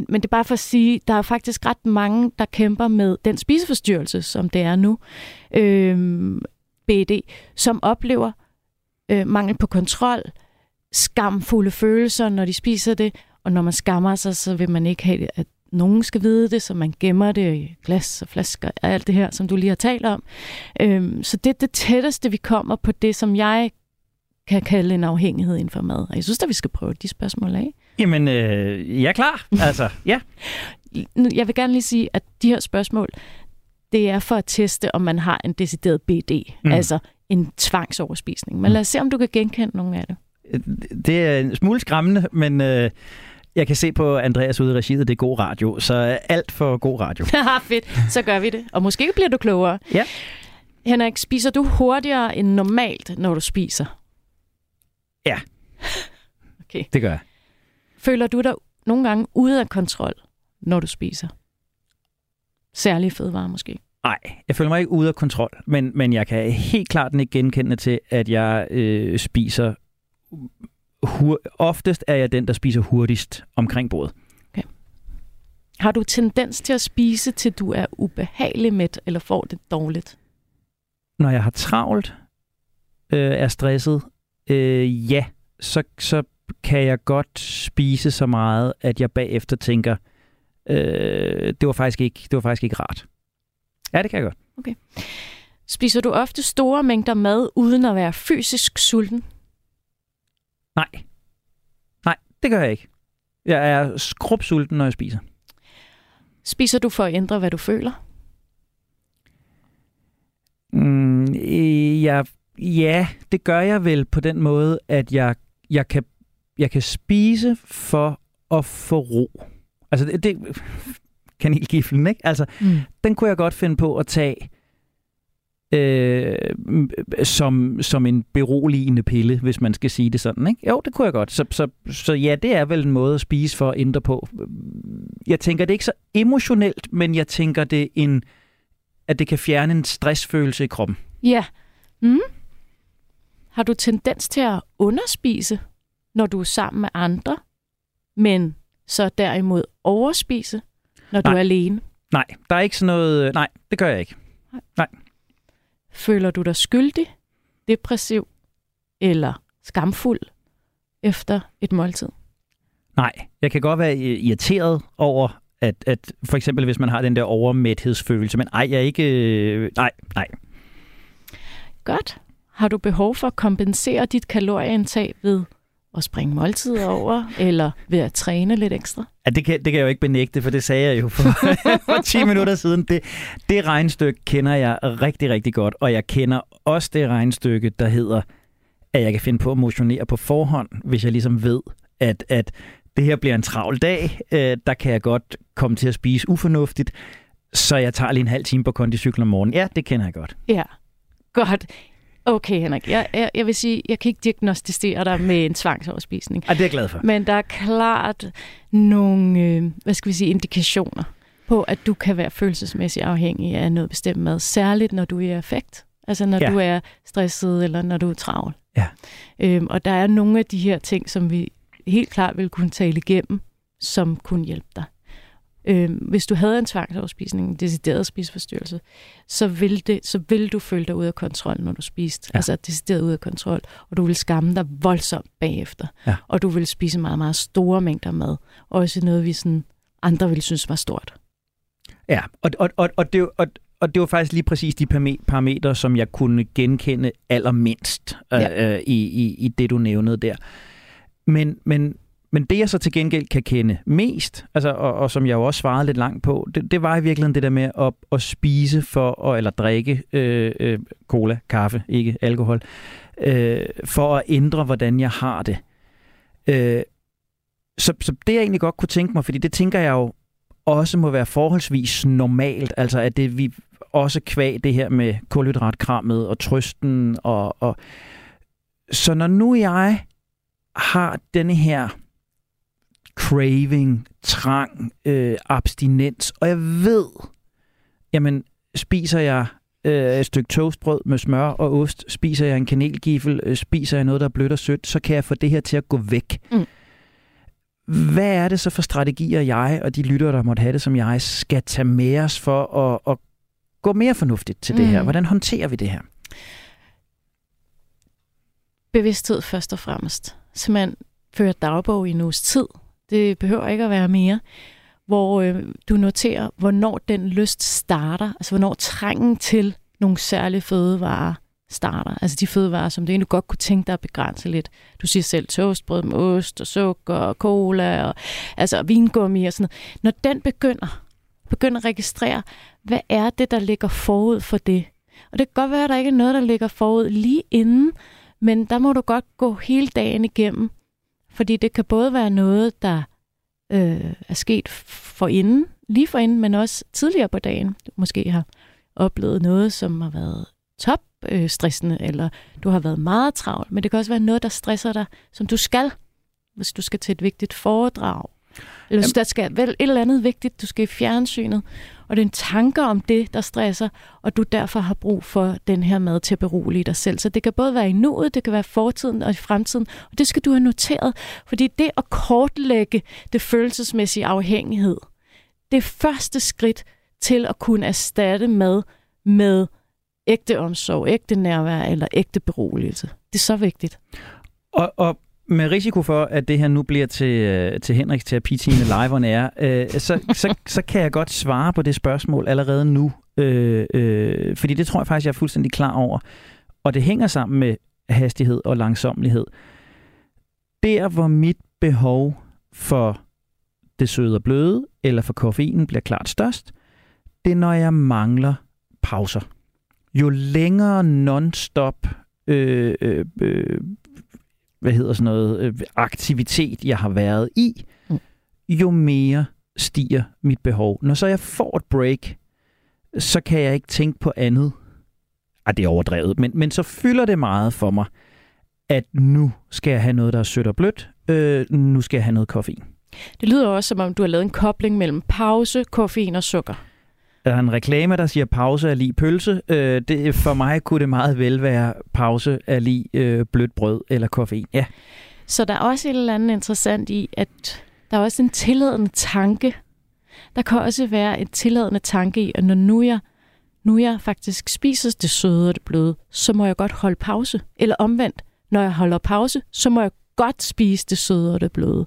Men det er bare for at sige, der er faktisk ret mange, der kæmper med den spiseforstyrrelse, som det er nu, BED, som oplever mangel på kontrol, skamfulde følelser, når de spiser det, og når man skammer sig, så vil man ikke have, at nogen skal vide det, så man gemmer det i glas og flasker og alt det her, som du lige har talt om. Så det er det tætteste, vi kommer på det, som jeg kan kalde en afhængighed inden for mad. Og jeg synes da, vi skal prøve de spørgsmål af. Jamen, jeg er klar. Altså, ja. Jeg vil gerne lige sige, at de her spørgsmål, det er for at teste, om man har en decideret BD, altså en tvangsoverspisning. Men lad os se, om du kan genkende nogle af det. Det er en smule skræmmende, men... Jeg kan se på Andreas ude i regiet, det er god radio, så alt for god radio. Fedt, så gør vi det. Og måske bliver du klogere. Ja. Henrik, spiser du hurtigere end normalt, når du spiser? Ja, okay. Det gør jeg. Føler du dig nogle gange ude af kontrol, når du spiser? Særlige fødevarer måske? Nej, jeg føler mig ikke ude af kontrol, men jeg kan helt klart ikke genkende til, at jeg spiser... Oftest er jeg den, der spiser hurtigst omkring bordet. Okay. Har du tendens til at spise, til du er ubehagelig mæt, eller får det dårligt? Når jeg har travlt, er stresset, så kan jeg godt spise så meget, at jeg bagefter tænker, det var faktisk ikke rart. Ja, det kan jeg godt. Okay. Spiser du ofte store mængder mad, uden at være fysisk sulten? Nej, det gør jeg ikke. Jeg er skrubsulten, når jeg spiser. Spiser du for at ændre, hvad du føler? Ja, det gør jeg vel på den måde, at jeg kan spise for at få ro. Altså, det kanelgiflen, ikke? Altså, den kunne jeg godt finde på at tage... Som en beroligende pille, hvis man skal sige det sådan, ikke? Jo, det kunne jeg godt. Så ja, det er vel en måde at spise for at ændre på. Jeg tænker det ikke så emotionelt, men jeg tænker det at det kan fjerne en stressfølelse i kroppen. Ja. Har du tendens til at underspise, når du er sammen med andre, men så derimod overspise, når du er alene? Nej, der er ikke sådan noget... Nej, det gør jeg ikke. Nej. Føler du dig skyldig, depressiv eller skamfuld efter et måltid? Nej, jeg kan godt være irriteret over, at for eksempel hvis man har den der overmæthedsfølelse, men jeg er ikke... Nej. Godt. Har du behov for at kompensere dit kalorieindtag ved at springe måltider over, eller ved at træne lidt ekstra? Ja, det kan jeg jo ikke benægte, for det sagde jeg jo for 10 minutter siden. Det regnestykke kender jeg rigtig, rigtig godt, og jeg kender også det regnestykke, der hedder, at jeg kan finde på at motionere på forhånd, hvis jeg ligesom ved, at det her bliver en travl dag, der kan jeg godt komme til at spise ufornuftigt, så jeg tager lige en halv time på kondicykel om morgenen. Ja, det kender jeg godt. Ja, godt. Okay, Henrik. Jeg vil sige, jeg kan ikke diagnostisere dig med en tvangsoverspisning. Det er jeg glad for. Men der er klart nogle, indikationer på, at du kan være følelsesmæssigt afhængig af noget bestemt mad. Særligt, når du er i affekt. Altså, når du er stresset, eller når du er travl. Ja. Og der er nogle af de her ting, som vi helt klart vil kunne tale igennem, som kunne hjælpe dig. Hvis du havde en tvangsoverspisning, en decideret spiseforstyrrelse, så ville du føle dig ude af kontrol, når du spiste. Ja. Altså decideret ude af kontrol. Og du ville skamme dig voldsomt bagefter. Ja. Og du ville spise meget, meget store mængder mad. Også noget, vi sådan, andre ville synes var stort. Ja, og det var faktisk lige præcis de parametre, som jeg kunne genkende allermindst i det, du nævnede der. Men Men det, jeg så til gengæld kan kende mest, altså, og som jeg jo også svarede lidt langt på, det var i virkeligheden det der med at spise eller drikke cola, kaffe, ikke alkohol, for at ændre, hvordan jeg har det. Så det, jeg egentlig godt kunne tænke mig, fordi det tænker jeg jo også må være forholdsvis normalt, altså at det vi også kvæg det her med kulhydratkrammet og trøsten. Og så når nu jeg har denne her craving, trang, abstinens, og jeg ved, jamen spiser jeg et stykke toastbrød med smør og ost, spiser jeg en kanelgifle, spiser jeg noget, der er blødt og sødt, så kan jeg få det her til at gå væk. Mm. Hvad er det så for strategier, jeg og de lyttere, der måtte have det som jeg, skal tage med os for at gå mere fornuftigt til det her? Hvordan håndterer vi det her? Bevidsthed først og fremmest. Så man fører dagbog i en uges tid. Det behøver ikke at være mere. Hvor du noterer, hvornår den lyst starter. Altså hvornår trængen til nogle særlige fødevarer starter. Altså de fødevarer, som det egentlig godt kunne tænke dig at begrænse lidt. Du siger selv toastbrød med ost og sukker og cola og altså vingummi og sådan noget. Når den begynder at registrere, hvad er det, der ligger forud for det? Og det kan godt være, at der ikke er noget, der ligger forud lige inden, men der må du godt gå hele dagen igennem, fordi det kan både være noget, der er sket lige forinden, men også tidligere på dagen. Du måske har oplevet noget, som har været topstressende, eller du har været meget travl, men det kan også være noget, der stresser dig, som du skal, hvis du skal til et vigtigt foredrag. Eller der skal vel et eller andet vigtigt, du skal i fjernsynet, og det er en tanke om det, der stresser, og du derfor har brug for den her mad til at berolige dig selv. Så det kan både være i nuet, det kan være i fortiden og i fremtiden, og det skal du have noteret, fordi det at kortlægge det følelsesmæssige afhængighed, det er første skridt til at kunne erstatte mad med ægte omsorg, ægte nærvær eller ægte beroligelse. Det er så vigtigt. Og med risiko for, at det her nu bliver til Henriks terapitime live on air, så kan jeg godt svare på det spørgsmål allerede nu. Fordi det tror jeg faktisk, jeg er fuldstændig klar over. Og det hænger sammen med hastighed og langsommelighed. Der, hvor mit behov for det søde og bløde, eller for koffeinen, bliver klart størst, det er, når jeg mangler pauser. Jo længere non-stop aktivitet, jeg har været i, jo mere stiger mit behov. Når så jeg får et break, så kan jeg ikke tænke på andet. Det er overdrevet, men så fylder det meget for mig, at nu skal jeg have noget, der er sødt og blødt. Nu skal jeg have noget koffein. Det lyder også, som om du har lavet en kobling mellem pause, koffein og sukker. Der er en reklame, der siger, pause er lige pølse. For mig kunne det meget vel være, pause er lige blødt brød eller koffein. Ja. Så der er også et eller andet interessant i, at der er også en tilladende tanke. Der kan også være en tilladende tanke i, at når jeg faktisk spiser det søde og det bløde, så må jeg godt holde pause. Eller omvendt, når jeg holder pause, så må jeg godt spise det søde og det bløde.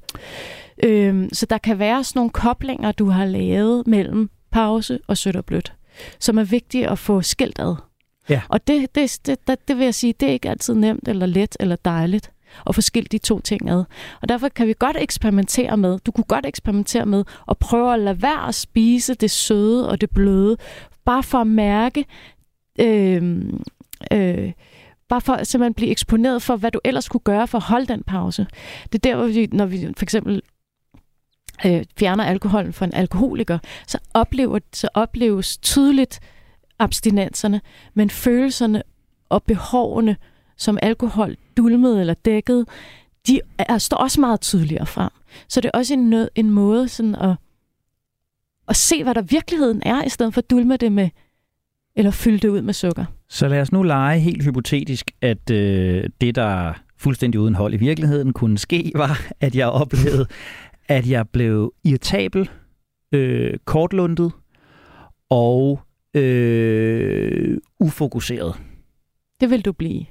Så der kan være sådan nogle koblinger, du har lavet mellem pause og sødt og blødt, som er vigtigt at få skilt ad. Ja. Og det vil jeg sige, det er ikke altid nemt, eller let, eller dejligt, at få skilt de to ting ad. Og derfor kan vi godt eksperimentere med, du kunne godt eksperimentere med, at prøve at lade være at spise det søde og det bløde, bare for at mærke, bare for at simpelthen blive eksponeret for, hvad du ellers kunne gøre for at holde den pause. Det er der, hvor vi, når vi for eksempel fjerner alkoholen for en alkoholiker, så opleves tydeligt abstinenserne, men følelserne og behovene, som alkohol dulmede eller dækkede, de står også meget tydeligere frem. Så det er også en måde sådan at se, hvad der virkeligheden er, i stedet for at dulme det med, eller fylde det ud med sukker. Så lad os nu lege helt hypotetisk, at det, der fuldstændig uden hold i virkeligheden kunne ske, var, at jeg oplevede, at jeg blev irritabel, kortluntet og ufokuseret. Det vil du blive.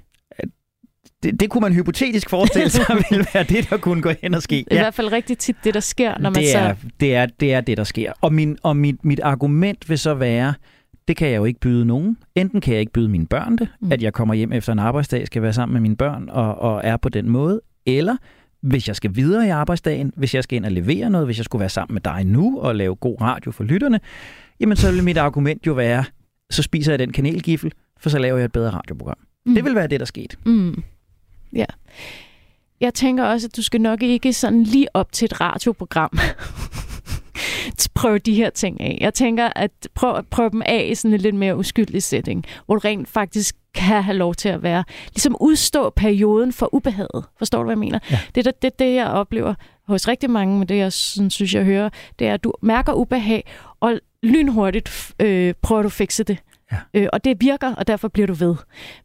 Det kunne man hypotetisk forestille sig, ville være det, der kunne gå hen og ske. I hvert fald rigtig tit det, der sker, når man så... Det er det, der sker. Og mit argument vil så være, det kan jeg jo ikke byde nogen. Enten kan jeg ikke byde mine børn det, at jeg kommer hjem efter en arbejdsdag, skal være sammen med mine børn og er på den måde, eller... hvis jeg skal videre i arbejdsdagen, hvis jeg skal ind og levere noget, hvis jeg skulle være sammen med dig nu og lave god radio for lytterne, jamen så vil mit argument jo være, så spiser jeg den kanelgiffel, for så laver jeg et bedre radioprogram. Mm. Det vil være det, der skete. Mm. Ja. Jeg tænker også, at du skal nok ikke sådan lige op til et radioprogram prøve de her ting af. Jeg tænker, at prøve dem af i sådan en lidt mere uskyldig setting, hvor du rent faktisk kan have lov til at være, ligesom udstå perioden for ubehaget. Forstår du, hvad jeg mener? Ja. Det, jeg oplever hos rigtig mange, men det, jeg sådan, synes, jeg hører, det er, at du mærker ubehag, og lynhurtigt prøver du at fikse det. Ja. Og det virker, og derfor bliver du ved.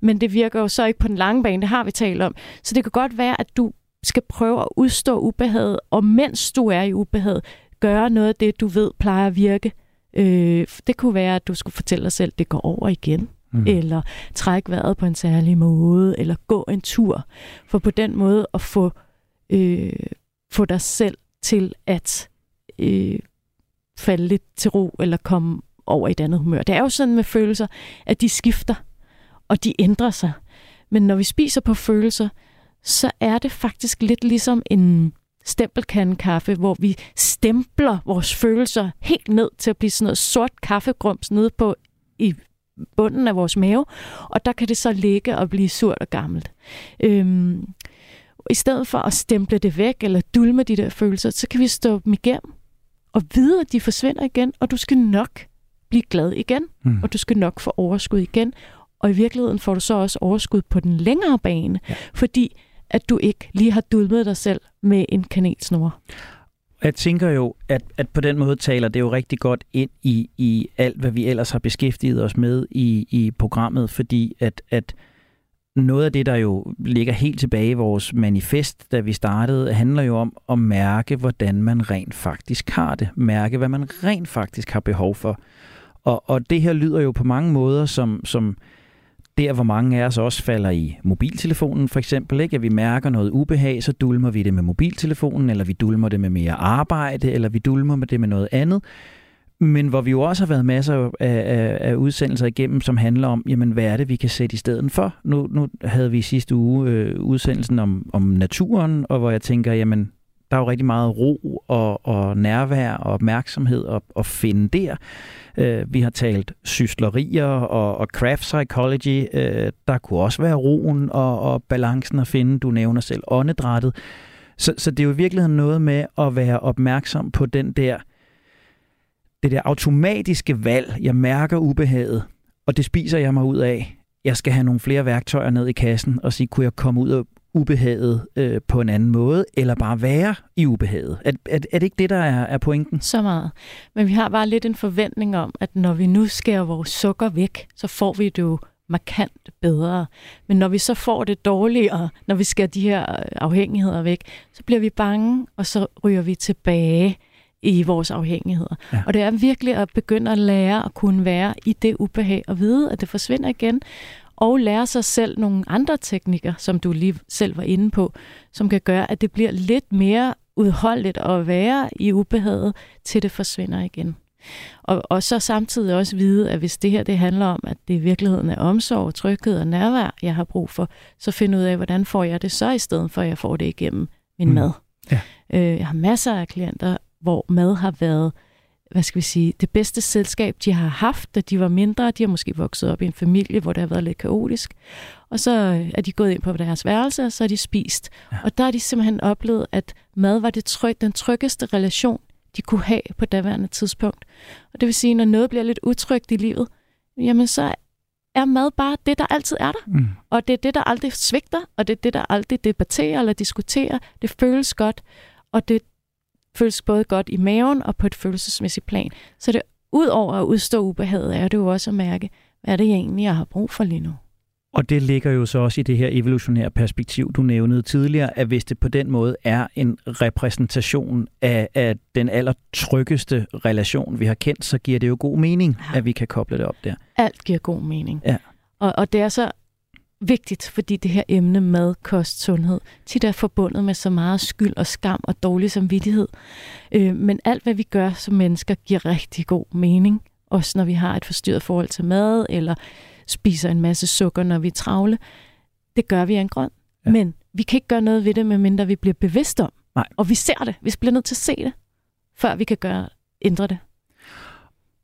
Men det virker jo så ikke på den lange bane, det har vi talt om. Så det kan godt være, at du skal prøve at udstå ubehaget, og mens du er i ubehaget, gøre noget af det, du ved plejer at virke. Det kunne være, at du skulle fortælle dig selv, at det går over igen. Mm. Eller trække vejret på en særlig måde, eller gå en tur. For på den måde at få dig selv til at falde lidt til ro, eller komme over i et andet humør. Det er jo sådan med følelser, at de skifter, og de ændrer sig. Men når vi spiser på følelser, så er det faktisk lidt ligesom en stempelkandekaffe, hvor vi stempler vores følelser helt ned til at blive sådan noget sort kaffegrums nede på i bunden af vores mave, og der kan det så ligge og blive surt og gammelt. I stedet for at stemple det væk eller dulme de der følelser, så kan vi stå dem igennem og vide, at de forsvinder igen, og du skal nok blive glad igen, og du skal nok få overskud igen, og i virkeligheden får du så også overskud på den længere bane, fordi at du ikke lige har dulmet dig selv med en kanelsnore. Jeg tænker jo, at på den måde taler det jo rigtig godt ind i alt, hvad vi ellers har beskæftiget os med i programmet, fordi at noget af det, der jo ligger helt tilbage i vores manifest, da vi startede, handler jo om at mærke, hvordan man rent faktisk har det. Mærke, hvad man rent faktisk har behov for. Og det her lyder jo på mange måder som der, hvor mange af os også falder i mobiltelefonen, for eksempel, ikke? At vi mærker noget ubehag, så dulmer vi det med mobiltelefonen, eller vi dulmer det med mere arbejde, eller vi dulmer det med noget andet. Men hvor vi jo også har været masser af udsendelser igennem, som handler om, jamen, hvad er det, vi kan sætte i stedet for? Nu havde vi sidste uge udsendelsen om naturen, og hvor jeg tænker, jamen, der er jo rigtig meget ro og nærvær og opmærksomhed at finde der. Vi har talt syslerier og craft psychology. Der kunne også være roen og balancen at finde. Du nævner selv åndedrættet. Så det er jo i virkeligheden noget med at være opmærksom på det der automatiske valg. Jeg mærker ubehaget, og det spiser jeg mig ud af. Jeg skal have nogle flere værktøjer ned i kassen og sige, kunne jeg komme ud af ubehaget på en anden måde, eller bare være i ubehaget. Er det ikke det, der er pointen? Så meget. Men vi har bare lidt en forventning om, at når vi nu skærer vores sukker væk, så får vi det jo markant bedre. Men når vi så får det dårligere, når vi skærer de her afhængigheder væk, så bliver vi bange, og så ryger vi tilbage i vores afhængigheder. Ja. Og det er virkelig at begynde at lære at kunne være i det ubehag, og vide, at det forsvinder igen, og lære sig selv nogle andre teknikker, som du lige selv var inde på, som kan gøre, at det bliver lidt mere udholdeligt at være i ubehaget, til det forsvinder igen. Og så samtidig også vide, at hvis det her det handler om, at det i virkeligheden er omsorg, tryghed og nærvær, jeg har brug for, så finde ud af, hvordan får jeg det så, i stedet for, at jeg får det igennem min mad. Ja. Jeg har masser af klienter, hvor mad har været, hvad skal vi sige, det bedste selskab, de har haft, da de var mindre. De har måske vokset op i en familie, hvor det har været lidt kaotisk. Og så er de gået ind på deres værelse, og så har de spist. Ja. Og der har de simpelthen oplevet, at mad var den tryggeste relation, de kunne have på daværende tidspunkt. Og det vil sige, når noget bliver lidt utrygt i livet, jamen så er mad bare det, der altid er der. Mm. Og det er det, der aldrig svigter, og det er det, der aldrig debatterer eller diskuterer. Det føles godt, og det føles både godt i maven og på et følelsesmæssigt plan. Så det ud over at udstå ubehaget, er det jo også at mærke, hvad er det egentlig, jeg har brug for lige nu. Og det ligger jo så også i det her evolutionære perspektiv, du nævnede tidligere, at hvis det på den måde er en repræsentation af den allertryggeste relation, vi har kendt, så giver det jo god mening, at vi kan koble det op der. Alt giver god mening. Ja. Og det er så vigtigt, fordi det her emne mad, kost, sundhed, tit er forbundet med så meget skyld og skam og dårlig samvittighed. Men alt, hvad vi gør som mennesker, giver rigtig god mening. Også når vi har et forstyrret forhold til mad, eller spiser en masse sukker, når vi er travle. Det gør vi af en grund. Ja. Men vi kan ikke gøre noget ved det, medmindre vi bliver bevidste om. Nej. Og vi ser det. Vi bliver nødt til at se det, før vi kan ændre det.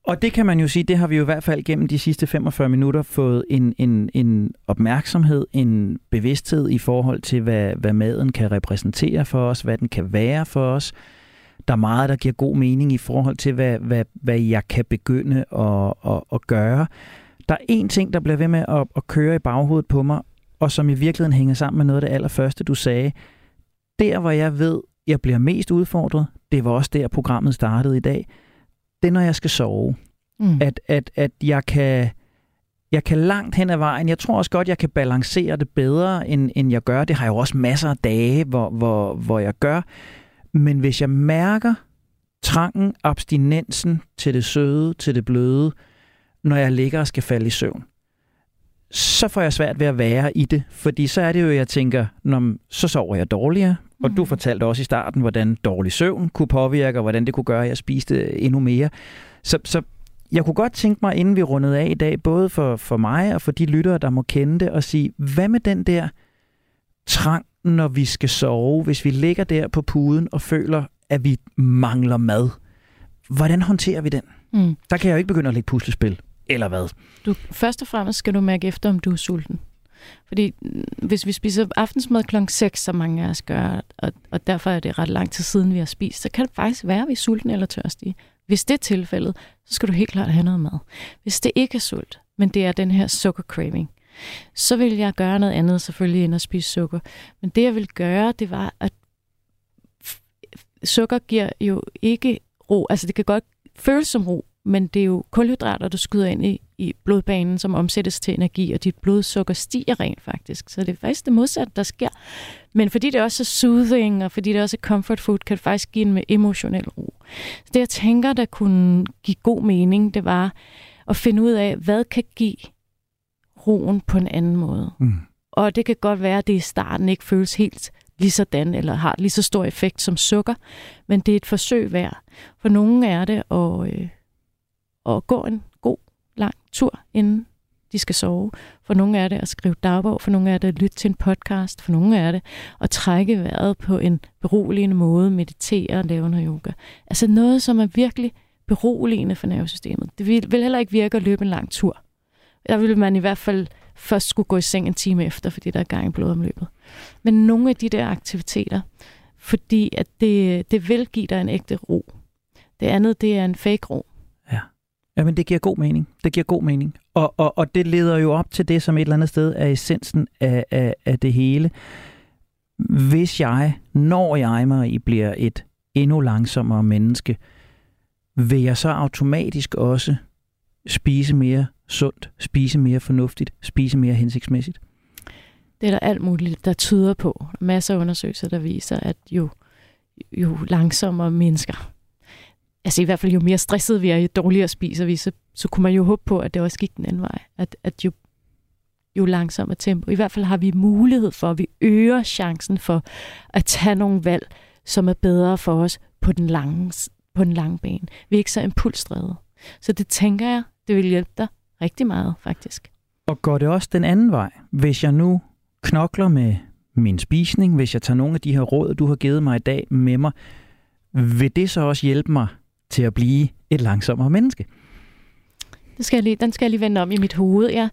Og det kan man jo sige, det har vi jo i hvert fald gennem de sidste 45 minutter fået en opmærksomhed, en bevidsthed i forhold til, hvad maden kan repræsentere for os, hvad den kan være for os. Der er meget, der giver god mening i forhold til, hvad jeg kan begynde at gøre. Der er en ting, der bliver ved med at køre i baghovedet på mig, og som i virkeligheden hænger sammen med noget af det allerførste, du sagde. Der, hvor jeg ved, jeg bliver mest udfordret, det var også der, programmet startede i dag. Det er, når jeg skal sove. Mm. At jeg kan langt hen ad vejen. Jeg tror også godt, jeg kan balancere det bedre, end jeg gør. Det har jeg jo også masser af dage, hvor jeg gør. Men hvis jeg mærker trangen, abstinensen til det søde, til det bløde, når jeg ligger og skal falde i søvn, så får jeg svært ved at være i det. Fordi så er det jo, jeg tænker, så sover jeg dårligere. Og du fortalte også i starten, hvordan dårlig søvn kunne påvirke, og hvordan det kunne gøre, at jeg spiste endnu mere. Så jeg kunne godt tænke mig, inden vi rundede af i dag, både for mig og for de lyttere, der må kende det, og sige, hvad med den der trang, når vi skal sove, hvis vi ligger der på puden og føler, at vi mangler mad? Hvordan håndterer vi den? Mm. Der kan jeg jo ikke begynde at lægge puslespil, eller hvad? Først og fremmest skal du mærke efter, om du er sulten. Fordi hvis vi spiser aftensmad kl. 6, som mange af os gør, og derfor er det ret lang tid siden, vi har spist, så kan det faktisk være, at vi er sultne eller tørstige. Hvis det er tilfældet, så skal du helt klart have noget mad. Hvis det ikke er sult, men det er den her sukkercraving, så vil jeg gøre noget andet selvfølgelig end at spise sukker. Men det, jeg vil gøre, det var, at sukker giver jo ikke ro. Altså det kan godt føles som ro, men det er jo kulhydrater, du skyder ind i blodbanen, som omsættes til energi, og dit blodsukker stiger rent faktisk. Så det er faktisk det modsatte, der sker. Men fordi det også er soothing, og fordi det også er comfort food, kan det faktisk give en med emotionel ro. Så det, jeg tænker, der kunne give god mening, det var at finde ud af, hvad kan give roen på en anden måde. Mm. Og det kan godt være, at det i starten ikke føles helt lige sådan, eller har lige så stor effekt som sukker, men det er et forsøg værd. For nogen er det at gå en god, lang tur, inden de skal sove. For nogle er det at skrive dagbog, for nogle er det at lytte til en podcast, for nogle er det at trække vejret på en beroligende måde, meditere og lave noget yoga. Altså noget, som er virkelig beroligende for nervesystemet. Det vil heller ikke virke at løbe en lang tur. Der ville man i hvert fald først skulle gå i seng en time efter, fordi der er gang i blodomløbet. Men nogle af de der aktiviteter, fordi at det vil give dig en ægte ro. Det andet, det er en fake ro. Jamen, det giver god mening. Det giver god mening. Og det leder jo op til det, som et eller andet sted er essensen af det hele. Hvis jeg, når jeg, Marie, bliver et endnu langsommere menneske, vil jeg så automatisk også spise mere sundt, spise mere fornuftigt, spise mere hensigtsmæssigt? Det er der alt muligt, der tyder på. Masser af undersøgelser, der viser, at jo langsommere mennesker, altså i hvert fald jo mere stressede vi er, jo dårligere spiser vi, så kunne man jo håbe på, at det også gik den anden vej. At jo langsommere tempo. I hvert fald har vi mulighed for, at vi øger chancen for at tage nogle valg, som er bedre for os på den lange bane. Vi er ikke så impulsdrevet. Så det tænker jeg, det vil hjælpe dig rigtig meget faktisk. Og går det også den anden vej? Hvis jeg nu knokler med min spisning, hvis jeg tager nogle af de her råd, du har givet mig i dag med mig, vil det så også hjælpe mig til at blive et langsommere menneske? Den skal jeg lige vende om i mit hoved, ja.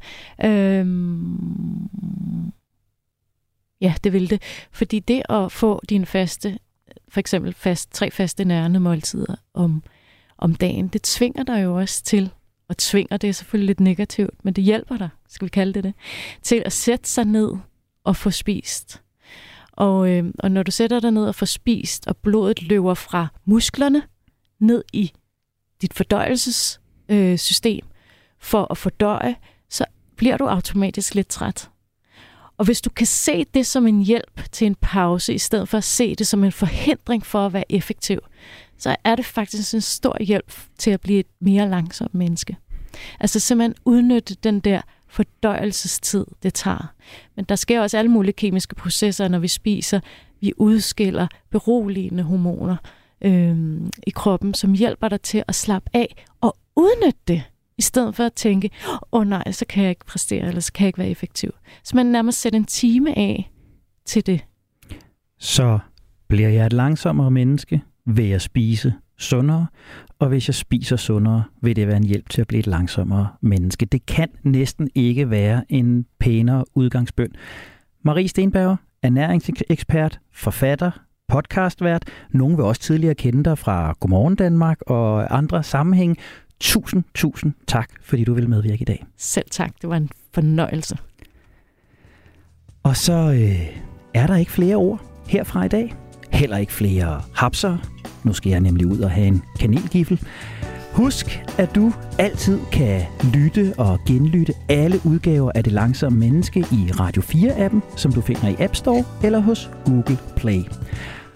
Ja, det vil det. Fordi det at få dine faste, for eksempel 3 faste nærende måltider om dagen, det tvinger dig jo også til, og tvinger, det er selvfølgelig lidt negativt, men det hjælper dig, skal vi kalde det, til at sætte sig ned og få spist. Og når du sætter dig ned og får spist, og blodet løber fra musklerne ned i dit fordøjelsessystem for at fordøje, så bliver du automatisk lidt træt. Og hvis du kan se det som en hjælp til en pause, i stedet for at se det som en forhindring for at være effektiv, så er det faktisk en stor hjælp til at blive et mere langsomt menneske. Altså simpelthen udnytte den der fordøjelsestid, det tager. Men der sker også alle mulige kemiske processer, når vi spiser. Vi udskiller beroligende hormoner i kroppen, som hjælper dig til at slappe af og udnytte det, i stedet for at tænke, nej, så kan jeg ikke præstere, eller så kan jeg ikke være effektiv. Så man nærmest sætter en time af til det så bliver jeg et langsommere menneske ved at spise sundere, og hvis jeg spiser sundere, vil det være en hjælp til at blive et langsommere menneske. Det kan næsten ikke være en pænere udgangsbøn. Marie Steenberg, ernæringsekspert, forfatter, podcastvært. Nogle vil også tidligere kende dig fra Godmorgen Danmark og andre sammenhænge. Tusind tak, fordi du ville medvirke i dag. Selv tak. Det var en fornøjelse. Og så er der ikke flere ord herfra i dag. Heller ikke flere hapser. Nu skal jeg nemlig ud og have en kanelgiffel. Husk, at du altid kan lytte og genlytte alle udgaver af Det Langsomme Menneske i Radio 4-appen, som du finder i App Store eller hos Google Play.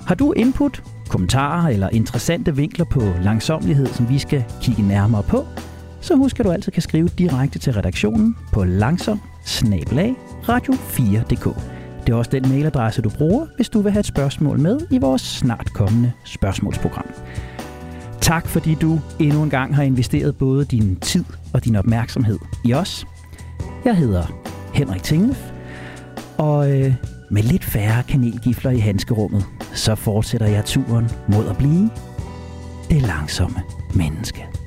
Har du input, kommentarer eller interessante vinkler på langsommelighed, som vi skal kigge nærmere på, så husk, at du altid kan skrive direkte til redaktionen på langsom-radio4.dk. Det er også den mailadresse, du bruger, hvis du vil have et spørgsmål med i vores snart kommende spørgsmålsprogram. Tak, fordi du endnu en gang har investeret både din tid og din opmærksomhed i os. Jeg hedder Henrik Tinglef, og med lidt færre kanelgifler i handskerummet, så fortsætter jeg turen mod at blive det langsomme menneske.